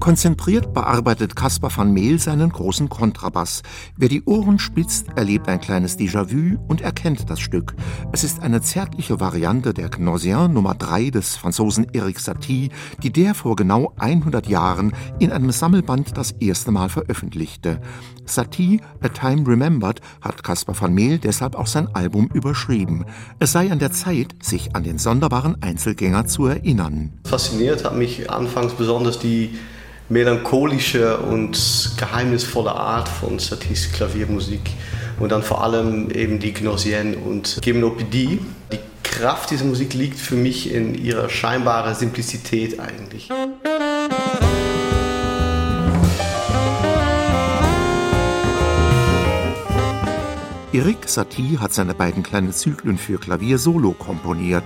Konzentriert bearbeitet Caspar van Meel seinen großen Kontrabass. Wer die Ohren spitzt, erlebt ein kleines Déjà-vu und erkennt das Stück. Es ist eine zärtliche Variante der Gnossienne Nummer 3 des Franzosen Erik Satie, die der vor genau 100 Jahren in einem Sammelband das erste Mal veröffentlichte. Satie, A Time Remembered, hat Caspar van Meel deshalb auch sein Album überschrieben. Es sei an der Zeit, sich an den sonderbaren Einzelgänger zu erinnern. Fasziniert hat mich anfangs besonders die melancholische und geheimnisvolle Art von Saties Klaviermusik und dann vor allem eben die Gnossienne und Gymnopédie. Die Kraft dieser Musik liegt für mich in ihrer scheinbaren Simplizität eigentlich. Erik Satie hat seine beiden kleinen Zyklen für Klavier solo komponiert.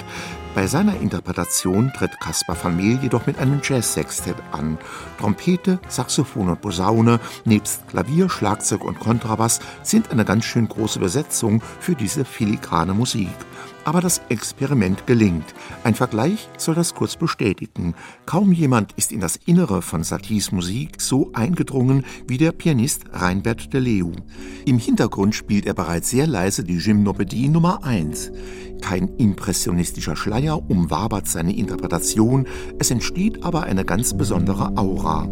Bei seiner Interpretation tritt Caspar van Meel jedoch mit einem Jazz-Sextett an. Trompete, Saxophon und Posaune, nebst Klavier, Schlagzeug und Kontrabass sind eine ganz schön große Besetzung für diese filigrane Musik. Aber das Experiment gelingt. Ein Vergleich soll das kurz bestätigen. Kaum jemand ist in das Innere von Saties Musik so eingedrungen wie der Pianist Reinbert de Leeuw. Im Hintergrund spielt er bereits sehr leise die Gymnopédie Nummer 1. Kein impressionistischer Schleier umwabert seine Interpretation, es entsteht aber eine ganz besondere Aura.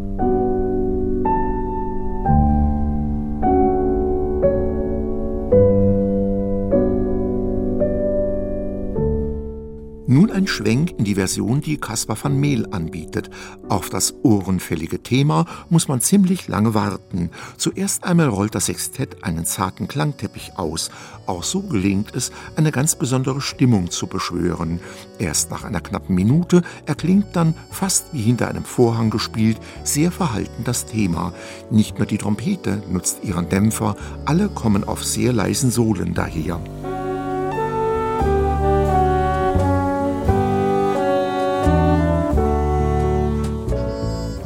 Nun ein Schwenk in die Version, die Caspar van Meel anbietet. Auf das ohrenfällige Thema muss man ziemlich lange warten. Zuerst einmal rollt das Sextett einen zarten Klangteppich aus. Auch so gelingt es, eine ganz besondere Stimmung zu beschwören. Erst nach einer knappen Minute erklingt dann, fast wie hinter einem Vorhang gespielt, sehr verhalten das Thema. Nicht nur die Trompete nutzt ihren Dämpfer, alle kommen auf sehr leisen Sohlen daher.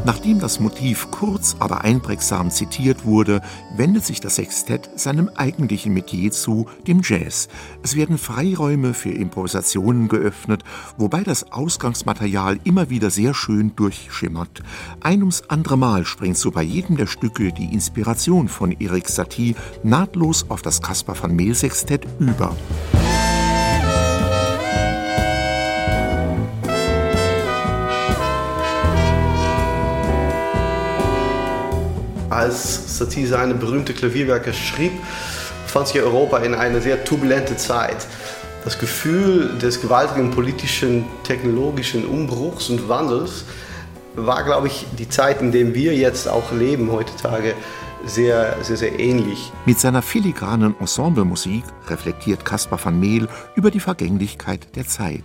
Nachdem das Motiv kurz, aber einprägsam zitiert wurde, wendet sich das Sextett seinem eigentlichen Metier zu, dem Jazz. Es werden Freiräume für Improvisationen geöffnet, wobei das Ausgangsmaterial immer wieder sehr schön durchschimmert. Ein ums andere Mal springt so bei jedem der Stücke die Inspiration von Erik Satie nahtlos auf das Caspar van Meel Sextett über. Als Satie seine berühmten Klavierwerke schrieb, fand sich Europa in einer sehr turbulenten Zeit. Das Gefühl des gewaltigen politischen, technologischen Umbruchs und Wandels war, glaube ich, die Zeit, in der wir jetzt auch leben heutzutage, sehr, sehr, sehr ähnlich. Mit seiner filigranen Ensemblemusik reflektiert Caspar van Meel über die Vergänglichkeit der Zeit.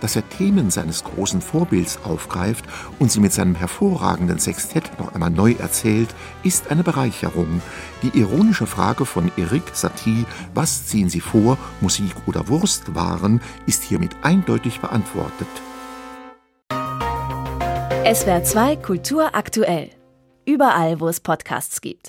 Dass er Themen seines großen Vorbilds aufgreift und sie mit seinem hervorragenden Sextett noch einmal neu erzählt, ist eine Bereicherung. Die ironische Frage von Erik Satie, was ziehen Sie vor, Musik oder Wurstwaren, ist hiermit eindeutig beantwortet. SWR 2 Kultur aktuell. Überall, wo es Podcasts gibt.